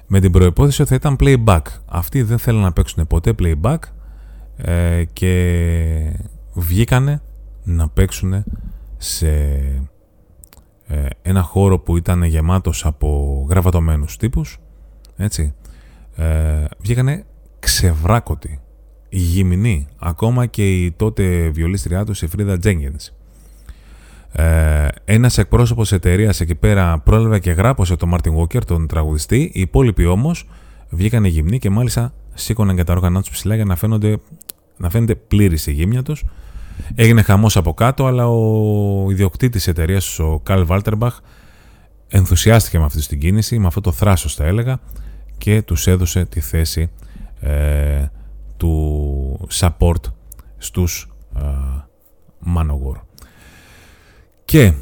με την προϋπόθεση ότι θα ήταν playback. Αυτοί δεν θέλουν να παίξουν ποτέ playback, ε, και βγήκανε να παίξουν σε ε, ένα χώρο που ήταν γεμάτος από γραβατωμένους τύπους, έτσι. Ε, βγήκανε ξεβράκωτοι, γυμνοί, ακόμα και η τότε βιολίστριά τους η Φρίδα Τζένγκενς. Ε, ένας εκπρόσωπος εταιρείας εκεί πέρα πρόλαβε και γράπωσε τον Μάρτιν Βόκερ, τον τραγουδιστή. Οι υπόλοιποι όμως βγήκανε γυμνοί και μάλιστα σήκωναν και τα όργανα τους ψηλά για να, φαίνονται, να φαίνεται πλήρης η γύμνια τους. Έγινε χαμός από κάτω, αλλά ο ιδιοκτήτης εταιρείας, ο Καλ Βάλτερμπαχ, ενθουσιάστηκε με αυτή την κίνηση, με αυτό το θράσος θα έλεγα, και τους έδωσε τη θέση ε, του support στους ε, Manowar. Και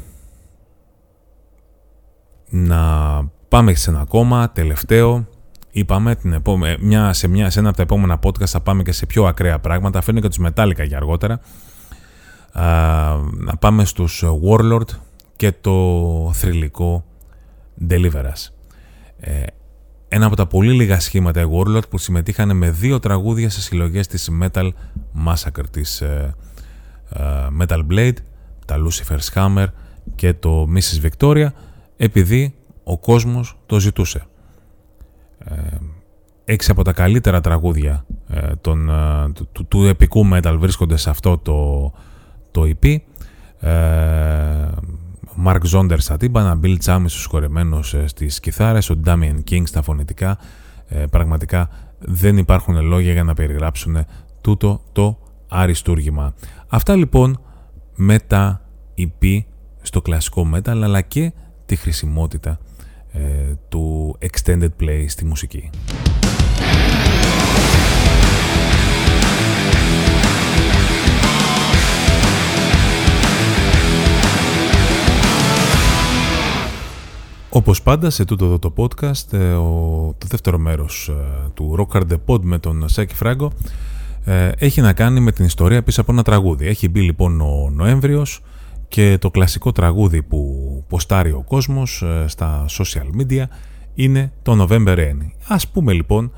να πάμε σε ένα ακόμα, τελευταίο. Είπαμε την επόμε... μια, σε, μια, σε ένα από τα επόμενα podcast θα πάμε και σε πιο ακραία πράγματα. Φέρνω και τους Metallica για αργότερα. Α, να πάμε στους Warlord και το θρυλικό Deliverance. Ε, ένα από τα πολύ λίγα σχήματα οι Warlord που συμμετείχαν με δύο τραγούδια σε συλλογές της Metal Massacre, της ε, ε, Metal Blade, τα Lucifer's Hammer και το Missus Victoria, επειδή ο κόσμος το ζητούσε. Ε, έξι από τα καλύτερα τραγούδια ε, τον, ε, του, του, του επικού metal βρίσκονται σε αυτό το, το ι πι. ε, Mark Zonder στα τύμπανα, Bill Chammy στους χορεμένους ε, στις κιθάρες, ο Damian King στα φωνητικά. ε, Πραγματικά δεν υπάρχουν λόγια για να περιγράψουν τούτο το αριστούργημα. Αυτά λοιπόν με τα ι πι στο κλασικό metal, αλλά και τη χρησιμότητα του Extended Play στη μουσική. Όπως πάντα σε τούτο εδώ το podcast, το δεύτερο μέρος του Rock Hard The Pod με τον Σάκη Φράγκο έχει να κάνει με την ιστορία πίσω από ένα τραγούδι. Έχει μπει λοιπόν ο Νοέμβριος και το κλασικό τραγούδι που ποστάρει ο κόσμος στα social media είναι το November Rain. Ας πούμε λοιπόν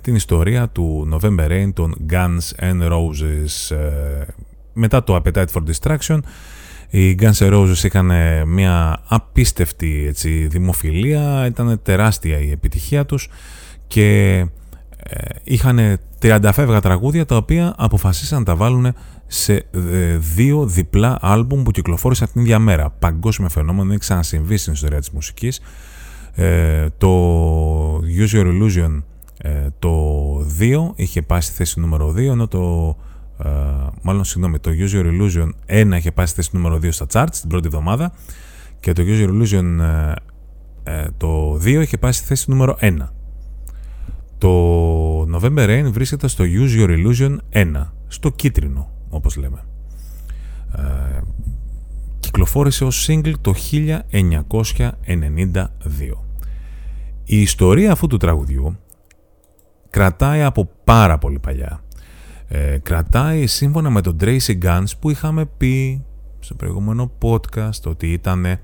την ιστορία του November Rain των Guns N' Roses. Μετά το Appetite for Destruction, οι Guns N' Roses είχαν μια απίστευτη έτσι, δημοφιλία, ήταν τεράστια η επιτυχία τους και είχαν τριάντα εφτά τραγούδια τα οποία αποφασίσαν να τα βάλουν σε δύο διπλά άλμπουμ που κυκλοφόρησαν την ίδια μέρα. Παγκόσμιο φαινόμενο, έχει ξανασυμβεί στην ιστορία της μουσικής. Ε, το Use Your Illusion ε, το δύο είχε πάει στη θέση νούμερο δύο, ενώ το ε, μάλλον συγγνώμη, το Use Your Illusion ένα είχε πάει στη θέση νούμερο δύο στα charts την πρώτη εβδομάδα και το Use Your Illusion ε, ε, το δύο είχε πάει στη θέση νούμερο ένα. Το November Rain βρίσκεται στο Use Your Illusion ένα, στο κίτρινο, όπως λέμε. Ε, κυκλοφόρησε ως single το χίλια εννιακόσια ενενήντα δύο. Η ιστορία αυτού του τραγουδιού κρατάει από πάρα πολύ παλιά. Ε, κρατάει σύμφωνα με τον Tracy Guns που είχαμε πει στο προηγούμενο podcast ότι ήταν ε,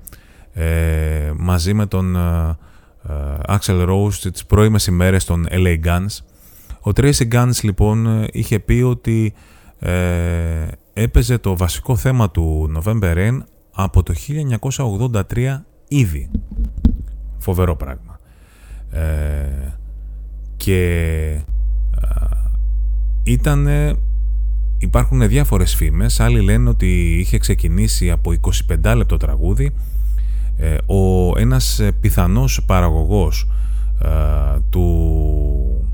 μαζί με τον ε, Axl Rose τις πρώιμες ημέρες των ελ έι Guns. Ο Tracy Guns λοιπόν είχε πει ότι Ε, έπαιζε το βασικό θέμα του November Rain από το χίλια εννιακόσια ογδόντα τρία ήδη. Φοβερό πράγμα. Ε, και ε, ήτανε, υπάρχουν διάφορες φήμες. Άλλοι λένε ότι είχε ξεκινήσει από είκοσι πέντε λεπτό τραγούδι. Ε, ο ένας πιθανός παραγωγός ε, του,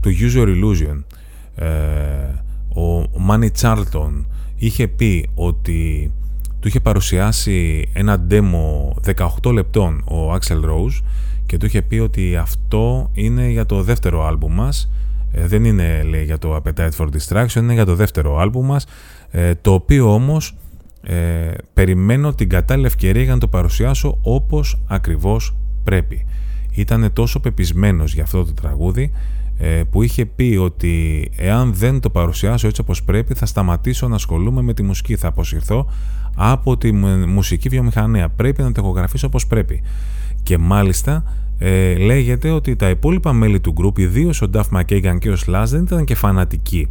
του Use Your Illusion, ε, ο Manny Charlton, είχε πει ότι του είχε παρουσιάσει ένα demo δεκαοκτώ λεπτών ο Axl Rose και του είχε πει ότι αυτό είναι για το δεύτερο άλμπουμ μας, ε, δεν είναι λέει, για το Appetite for Destruction, είναι για το δεύτερο άλμπουμ μας, ε, το οποίο όμως ε, περιμένω την κατάλληλη ευκαιρία για να το παρουσιάσω όπως ακριβώς πρέπει. Ήτανε τόσο πεπισμένος για αυτό το τραγούδι που είχε πει ότι εάν δεν το παρουσιάσω έτσι όπως πρέπει θα σταματήσω να ασχολούμαι με τη μουσική, θα αποσυρθώ από τη μουσική βιομηχανία, πρέπει να το ηχογραφήσω όπως πρέπει. Και μάλιστα ε, λέγεται ότι τα υπόλοιπα μέλη του group, ιδίως ο Duff McKagan και ο Slash, δεν ήταν και φανατικοί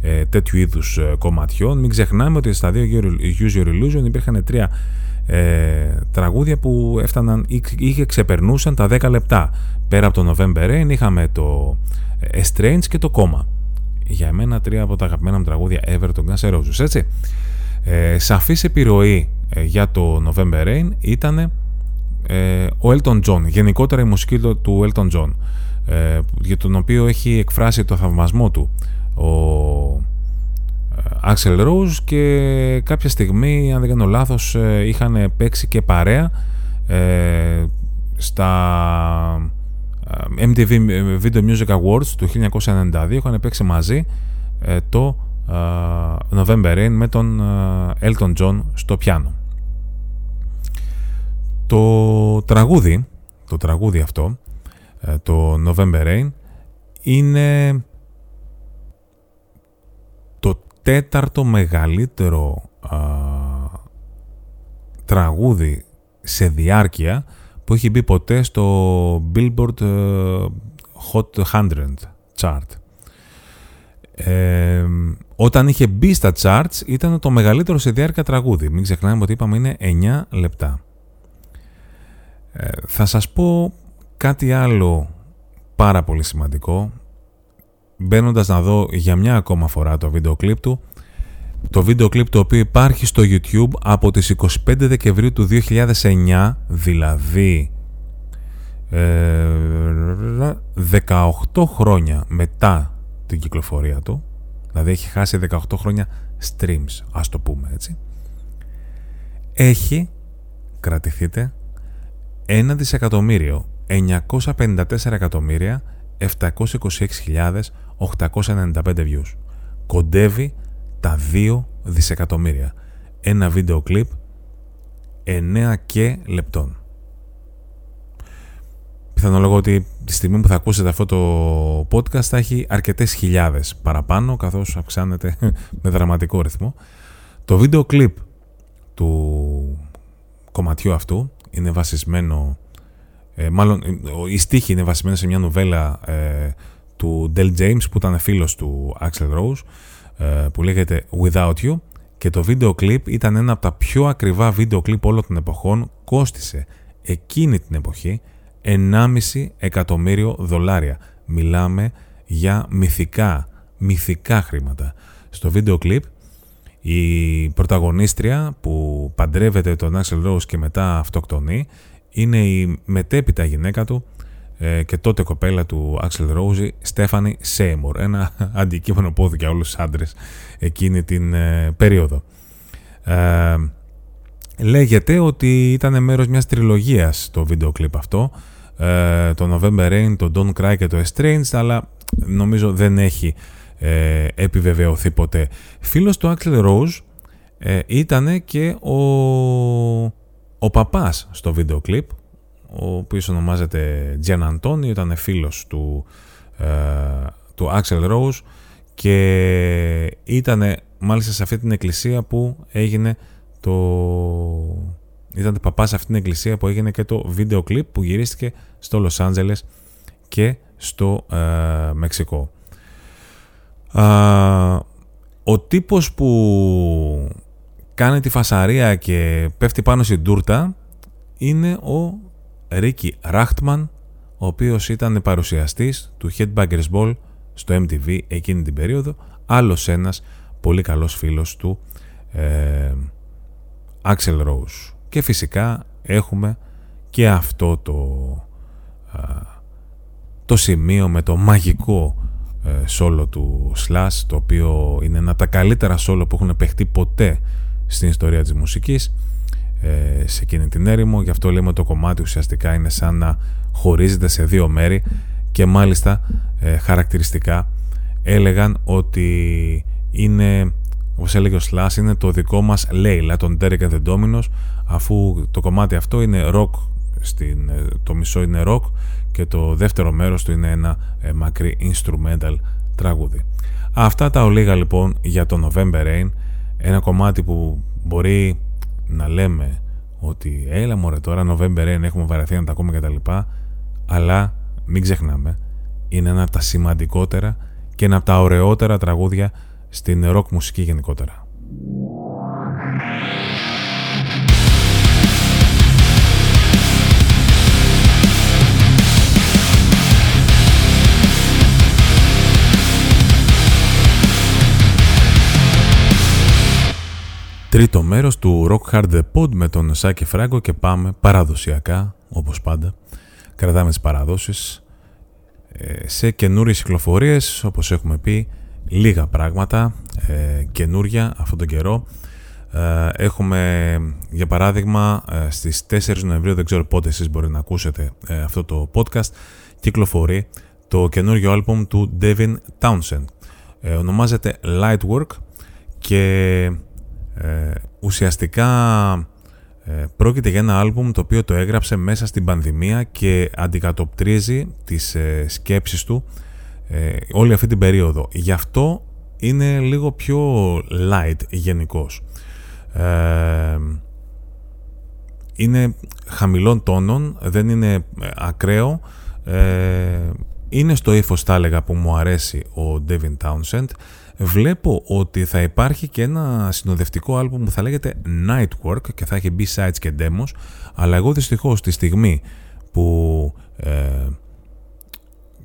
ε, τέτοιου είδους ε, κομματιών. Μην ξεχνάμε ότι στα δύο Use Your Illusion υπήρχαν τρία Ε, τραγούδια που έφταναν ή ξεπερνούσαν τα δέκα λεπτά. Πέρα από το November Rain είχαμε το Estrange και το Coma. Για μένα τρία από τα αγαπημένα μου τραγούδια ever των Guns N' Roses, έτσι. Ε, σαφής επιρροή ε, για το November Rain ήταν ε, ο Elton John, γενικότερα η μουσική του Elton John, ε, για τον οποίο έχει εκφράσει το θαυμασμό του ο Axl Rose και κάποια στιγμή, αν δεν κάνω λάθος, είχαν παίξει και παρέα ε, στα εμ τι βι Video Music Awards του χίλια εννιακόσια ενενήντα δύο, είχαν παίξει μαζί ε, το November Rain με τον Elton John στο πιάνο. Το τραγούδι, το τραγούδι αυτό, το November Rain, είναι το τέταρτο μεγαλύτερο α, τραγούδι σε διάρκεια που έχει μπει ποτέ στο Billboard Hot εκατό chart. Ε, όταν είχε μπει στα charts ήταν το μεγαλύτερο σε διάρκεια τραγούδι. Μην ξεχνάμε ότι είπαμε είναι εννιά λεπτά. Ε, θα σας πω κάτι άλλο πάρα πολύ σημαντικό, μπαίνοντας να δω για μια ακόμα φορά το βίντεο κλιπ του, το βίντεο κλιπ το οποίο υπάρχει στο YouTube από τις εικοστή πέμπτη Δεκεμβρίου του δύο χιλιάδες εννιά, δηλαδή ε, δεκαοκτώ χρόνια μετά την κυκλοφορία του, δηλαδή έχει χάσει δεκαοκτώ χρόνια streams, ας το πούμε έτσι, έχει, κρατηθείτε, ένα δισεκατομμύριο εννιακόσια πενήντα τέσσερα εκατομμύρια επτακόσια είκοσι έξι χιλιάδες οκτακόσια ενενήντα πέντε views. Κοντεύει τα δύο δισεκατομμύρια. Ένα βίντεο κλιπ εννέα και λεπτών. Πιθανολογώ ότι τη στιγμή που θα ακούσετε αυτό το podcast θα έχει αρκετές χιλιάδες παραπάνω, καθώς αυξάνεται με δραματικό ρυθμό. Το βίντεο κλιπ του κομματιού αυτού είναι βασισμένο, ε, μάλλον η στίχη είναι βασισμένη σε μια νουβέλα ε, του Del James που ήταν φίλος του Axl Rose, ε, που λέγεται Without You, και το βίντεο κλιπ ήταν ένα από τα πιο ακριβά βίντεο κλιπ όλων των εποχών, κόστισε εκείνη την εποχή ενάμιση εκατομμύριο δολάρια. Μιλάμε για μυθικά, μυθικά χρήματα. Στο βίντεο κλιπ η πρωταγωνίστρια που παντρεύεται τον Axl Rose και μετά αυτοκτονεί είναι η μετέπειτα γυναίκα του και τότε κοπέλα του Axl Rose, Στέφανη Σέιμορ, ένα αντικείμενο πόδι για όλους τους άντρες εκείνη την περίοδο. Ε, λέγεται ότι ήταν μέρος μιας τριλογίας το βίντεο κλιπ αυτό, ε, το November Rain, το Don't Cry και το Estranged, αλλά νομίζω δεν έχει Ε, επιβεβαιωθεί ποτέ. Φίλος του Axl Rose ε, ήτανε και ο, ο παπάς στο βίντεο κλιπ, ο οποίος ονομάζεται Gian Antonio, ήταν φίλος του, ε, του Axl Rose και ήτανε μάλιστα σε αυτή την εκκλησία που έγινε το... ήταν παπάς σε αυτή την εκκλησία που έγινε και το βίντεο κλιπ που γυρίστηκε στο Λος Άντζελες και στο ε, Μεξικό. Uh, ο τύπος που κάνει τη φασαρία και πέφτει πάνω στην τούρτα είναι ο Ρίκι Ράχτμαν, ο οποίος ήταν παρουσιαστής του Headbangers Ball στο εμ τι βι εκείνη την περίοδο, άλλος ένας πολύ καλός φίλος του ε, Axl Rose. Και φυσικά έχουμε και αυτό το, α, το σημείο με το μαγικό σόλο του Slash, το οποίο είναι ένα από τα καλύτερα σόλο που έχουν παιχτεί ποτέ στην ιστορία της μουσικής ε, σε εκείνη την έρημο. Γι' αυτό λέμε το κομμάτι ουσιαστικά είναι σαν να χωρίζεται σε δύο μέρη και μάλιστα ε, χαρακτηριστικά έλεγαν ότι είναι, όπως έλεγε ο Slash, είναι το δικό μας Λέιλα, τον Derek and the Dominos, αφού το κομμάτι αυτό είναι rock, στην, το μισό είναι rock και το δεύτερο μέρος του είναι ένα ε, μακρύ instrumental τραγούδι. Αυτά τα ολίγα λοιπόν για το November Rain, ένα κομμάτι που μπορεί να λέμε ότι έλα μωρέ τώρα November Rain, έχουμε βαρεθεί να τα ακούμε κτλ, αλλά μην ξεχνάμε, είναι ένα από τα σημαντικότερα και ένα από τα ωραιότερα τραγούδια στην rock μουσική γενικότερα. Τρίτο μέρος του Rock Hard The Pod με τον Σάκη Φράγκο και πάμε παραδοσιακά, όπως πάντα, κρατάμε τις παραδόσεις σε καινούριες κυκλοφορίες, όπως έχουμε πει, λίγα πράγματα καινούρια αυτόν τον καιρό. Έχουμε, για παράδειγμα, στις τέσσερις Νοεμβρίου, δεν ξέρω πότε εσείς μπορείτε να ακούσετε αυτό το podcast, κυκλοφορεί το καινούριο άλμπομ του Devin Townsend. ε, ονομάζεται Lightwork και ε, ουσιαστικά ε, πρόκειται για ένα άλμπουμ το οποίο το έγραψε μέσα στην πανδημία και αντικατοπτρίζει τις ε, σκέψεις του ε, όλη αυτή την περίοδο. Γι' αυτό είναι λίγο πιο light γενικώς. Ε, είναι χαμηλών τόνων, δεν είναι ακραίο. Ε, είναι στο ύφος, τα έλεγα, που μου αρέσει ο Devin Townsend. Βλέπω ότι θα υπάρχει και ένα συνοδευτικό άλμπουμ που θα λέγεται Nightwork και θα έχει B-sides και demos, αλλά εγώ δυστυχώς τη στιγμή που ε,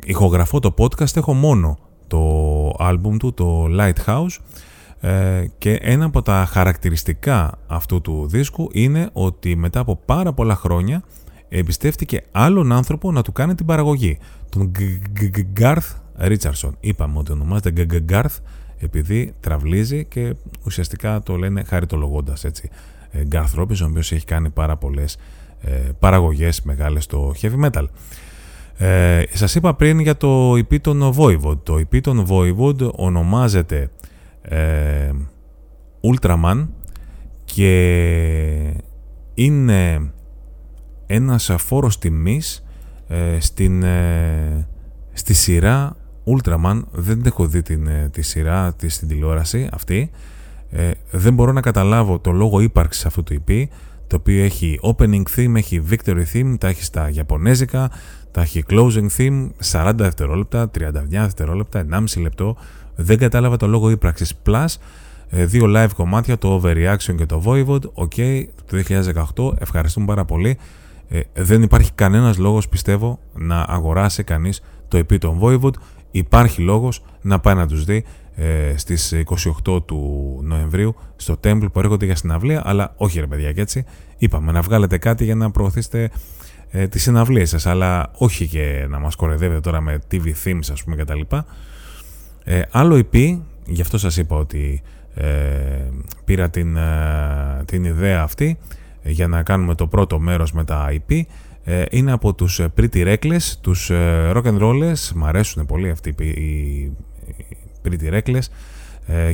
ηχογραφώ το podcast έχω μόνο το άλμπουμ του, το Lighthouse, ε, και ένα από τα χαρακτηριστικά αυτού του δίσκου είναι ότι μετά από πάρα πολλά χρόνια εμπιστεύτηκε άλλον άνθρωπο να του κάνει την παραγωγή, τον Γκάρθ Ρίτσαρσον. Είπαμε ότι ονομάζεται Γκάρθ επειδή τραυλίζει και ουσιαστικά το λένε χαριτολογώντας, έτσι. Γκάρθ Ρόμπινσον, ο οποίος έχει κάνει πάρα πολλές ε, παραγωγές μεγάλες στο heavy metal. Ε, σας είπα πριν για το ι πι των Voivod. Το ι πι των Voivod ονομάζεται ε, Ultraman και είναι ένας φόρος τιμής ε, στην, ε, στη σειρά Ultraman. Δεν έχω δει την, ε, τη σειρά τη, στην τηλεόραση αυτή. Ε, δεν μπορώ να καταλάβω το λόγο ύπαρξης αυτού του ι πι, το οποίο έχει opening theme, έχει victory theme, τα έχει στα Ιαπωνέζικα, τα έχει closing theme, σαράντα δευτερόλεπτα, τριάντα εννέα δευτερόλεπτα, ενάμιση λεπτό. Δεν κατάλαβα το λόγο ύπαρξης. Plus δύο live κομμάτια, το Overreaction και το Voivod. Οκ, okay, το δύο χιλιάδες δεκαοκτώ, ευχαριστούμε πάρα πολύ. Ε, δεν υπάρχει κανένας λόγος, πιστεύω, να αγοράσει κανείς το ι πι των Voivod. Υπάρχει λόγος να πάει να τους δει ε, στις είκοσι οκτώ του Νοεμβρίου στο Temple που έρχονται για συναυλία, αλλά όχι ρε παιδιά και έτσι. Είπαμε να βγάλετε κάτι για να προωθήσετε ε, τις συναυλίες σας, αλλά όχι και να μας κορεδεύετε τώρα με τι βι themes, ας πούμε, κτλ. Ε, άλλο ι πι, γι' αυτό σας είπα ότι ε, πήρα την, ε, την ιδέα αυτή για να κάνουμε το πρώτο μέρος με τα ι πι, είναι από τους Pretty Reckless, τους Rock and Rollers. Μ' αρέσουν πολύ αυτοί οι Pretty Reckless.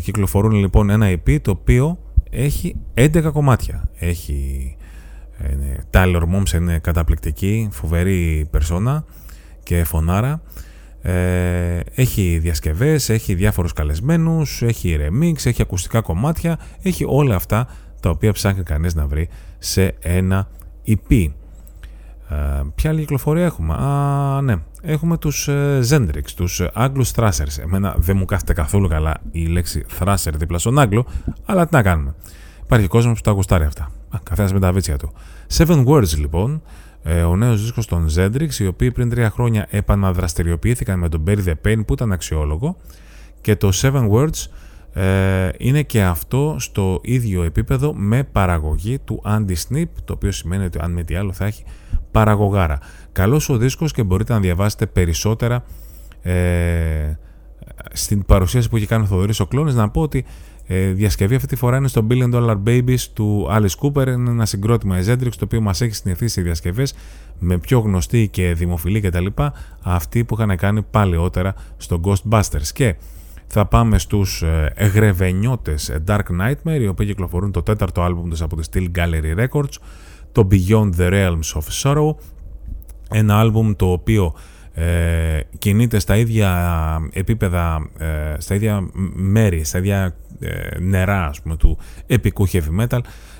Κυκλοφορούν λοιπόν ένα ι πι το οποίο έχει έντεκα κομμάτια. Έχει Tyler Momsen, είναι καταπληκτική, φοβερή περσόνα και φωνάρα. Έχει διασκευές, έχει διάφορους καλεσμένους, έχει remix, έχει ακουστικά κομμάτια, έχει όλα αυτά τα οποία ψάχνει κανείς να βρει σε ένα ι πι. Ε, ποια άλλη κυκλοφορία έχουμε? Α, ναι, έχουμε τους ε, Zendrix, τους ε, Άγγλους Thrashers. Εμένα δεν μου κάθεται καθόλου καλά η λέξη Thrasher δίπλα στον Άγγλο, αλλά τι να κάνουμε. Υπάρχει κόσμος που τα ακουστάρει αυτά. Α, καθένας με τα βίτσια του. Seven Words λοιπόν, ε, ο νέος δίσκος των Zendrix, οι οποίοι πριν τρία χρόνια επαναδραστηριοποιήθηκαν με τον Bury the Pain που ήταν αξιόλογο, και το Seven Words ε, είναι και αυτό στο ίδιο επίπεδο με παραγωγή του Anti-Snip, το οποίο σημαίνει ότι αν με τι άλλο θα έχει παραγωγάρα. Καλός ο δίσκος και μπορείτε να διαβάσετε περισσότερα ε, στην παρουσίαση που έχει κάνει ο Θοδωρής ο Κλώνης. Να πω ότι ε, διασκευή αυτή τη φορά είναι στο Billion Dollar Babies του Alice Cooper. Είναι ένα συγκρότημα Zendrix το οποίο μας έχει συνηθίσει οι διασκευές με πιο γνωστοί και δημοφιλή κτλ. Αυτοί που είχαν κάνει παλαιότερα στο Ghostbusters. Και θα πάμε στους εγρεβενιώτες Dark Nightmare, οι οποίοι κυκλοφορούν το τέταρτο άλμπουμ τους από τη Steel Gallery Records, το Beyond the Realms of Sorrow, ένα άλμπουμ το οποίο ε, κινείται στα ίδια επίπεδα, ε, στα ίδια μέρη, στα ίδια ε, νερά, ας πούμε, του επικού heavy metal.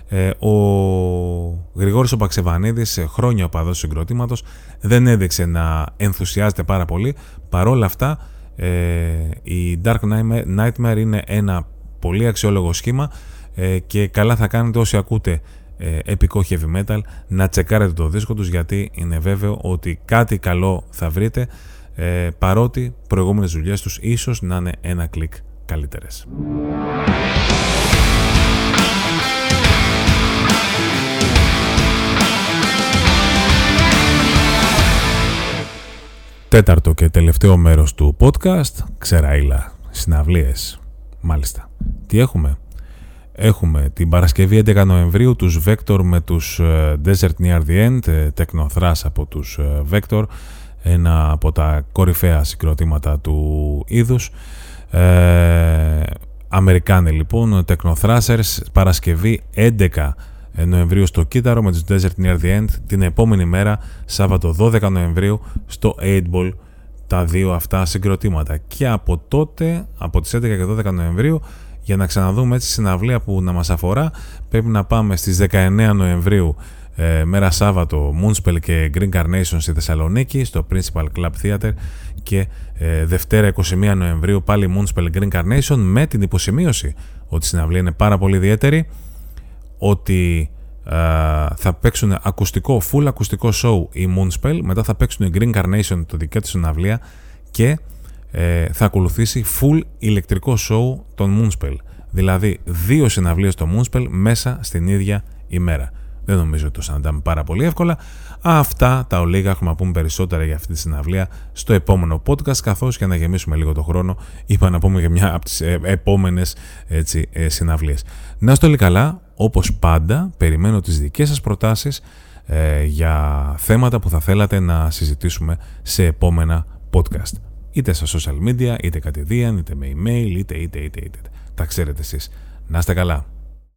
Ε, ο Γρηγόρης ο Παξεβανίδης, χρόνια οπαδός συγκροτήματος, δεν έδειξε να ενθουσιάζεται πάρα πολύ. Παρόλα αυτά, ε, η Dark Nightmare είναι ένα πολύ αξιόλογο σχήμα ε, και καλά θα κάνετε όσοι ακούτε επικό heavy metal να τσεκάρετε το δίσκο τους, γιατί είναι βέβαιο ότι κάτι καλό θα βρείτε, ε, παρότι προηγούμενες δουλειές τους ίσως να είναι ένα κλικ καλύτερες. Τέταρτο και τελευταίο μέρος του podcast, ξεραίλα, συναυλίες. Μάλιστα, τι έχουμε? Έχουμε την Παρασκευή έντεκα Νοεμβρίου τους Vector με τους Desert Near The End, Technothrash από τους Vector, ένα από τα κορυφαία συγκροτήματα του είδους. Ε, Αμερικάνοι λοιπόν, Techno-Thrashers, Παρασκευή έντεκα Νοεμβρίου στο Κύτταρο με τους Desert Near The End, την επόμενη μέρα, Σάββατο δώδεκα Νοεμβρίου στο οκτώ Ball, τα δύο αυτά συγκροτήματα. Και από τότε, από τις έντεκα και δώδεκα Νοεμβρίου, για να ξαναδούμε έτσι συναυλία που να μας αφορά, πρέπει να πάμε στις δεκαεννέα Νοεμβρίου, ε, μέρα Σάββατο, Moonspell και Green Carnation στη Θεσσαλονίκη, στο Principal Club Theater, και ε, Δευτέρα είκοσι μία Νοεμβρίου πάλι Moonspell Green Carnation, με την υποσημείωση ότι η συναυλία είναι πάρα πολύ ιδιαίτερη, ότι ε, θα παίξουν ακουστικό, full ακουστικό show η Moonspell, μετά θα παίξουν η Green Carnation το δική του συναυλία και ε, θα ακολουθήσει full ηλεκτρικό show των Moonspell. Δηλαδή δύο συναυλίες των Moonspell μέσα στην ίδια ημέρα. Δεν νομίζω ότι το συναντάμε πάρα πολύ εύκολα. Αυτά τα ολίγα, έχουμε να πούμε περισσότερα για αυτή τη συναυλία στο επόμενο podcast, καθώς για να γεμίσουμε λίγο το χρόνο είπα να πούμε για μια από τις επόμενες έτσι, συναυλίες. Να είστε όλοι καλά, όπως πάντα περιμένω τις δικές σας προτάσεις ε, για θέματα που θα θέλατε να συζητήσουμε σε επόμενα podcast. Είτε στα social media, είτε κατηδίαν, είτε με email, είτε είτε είτε είτε. είτε. Τα ξέρετε εσείς. Να είστε καλά.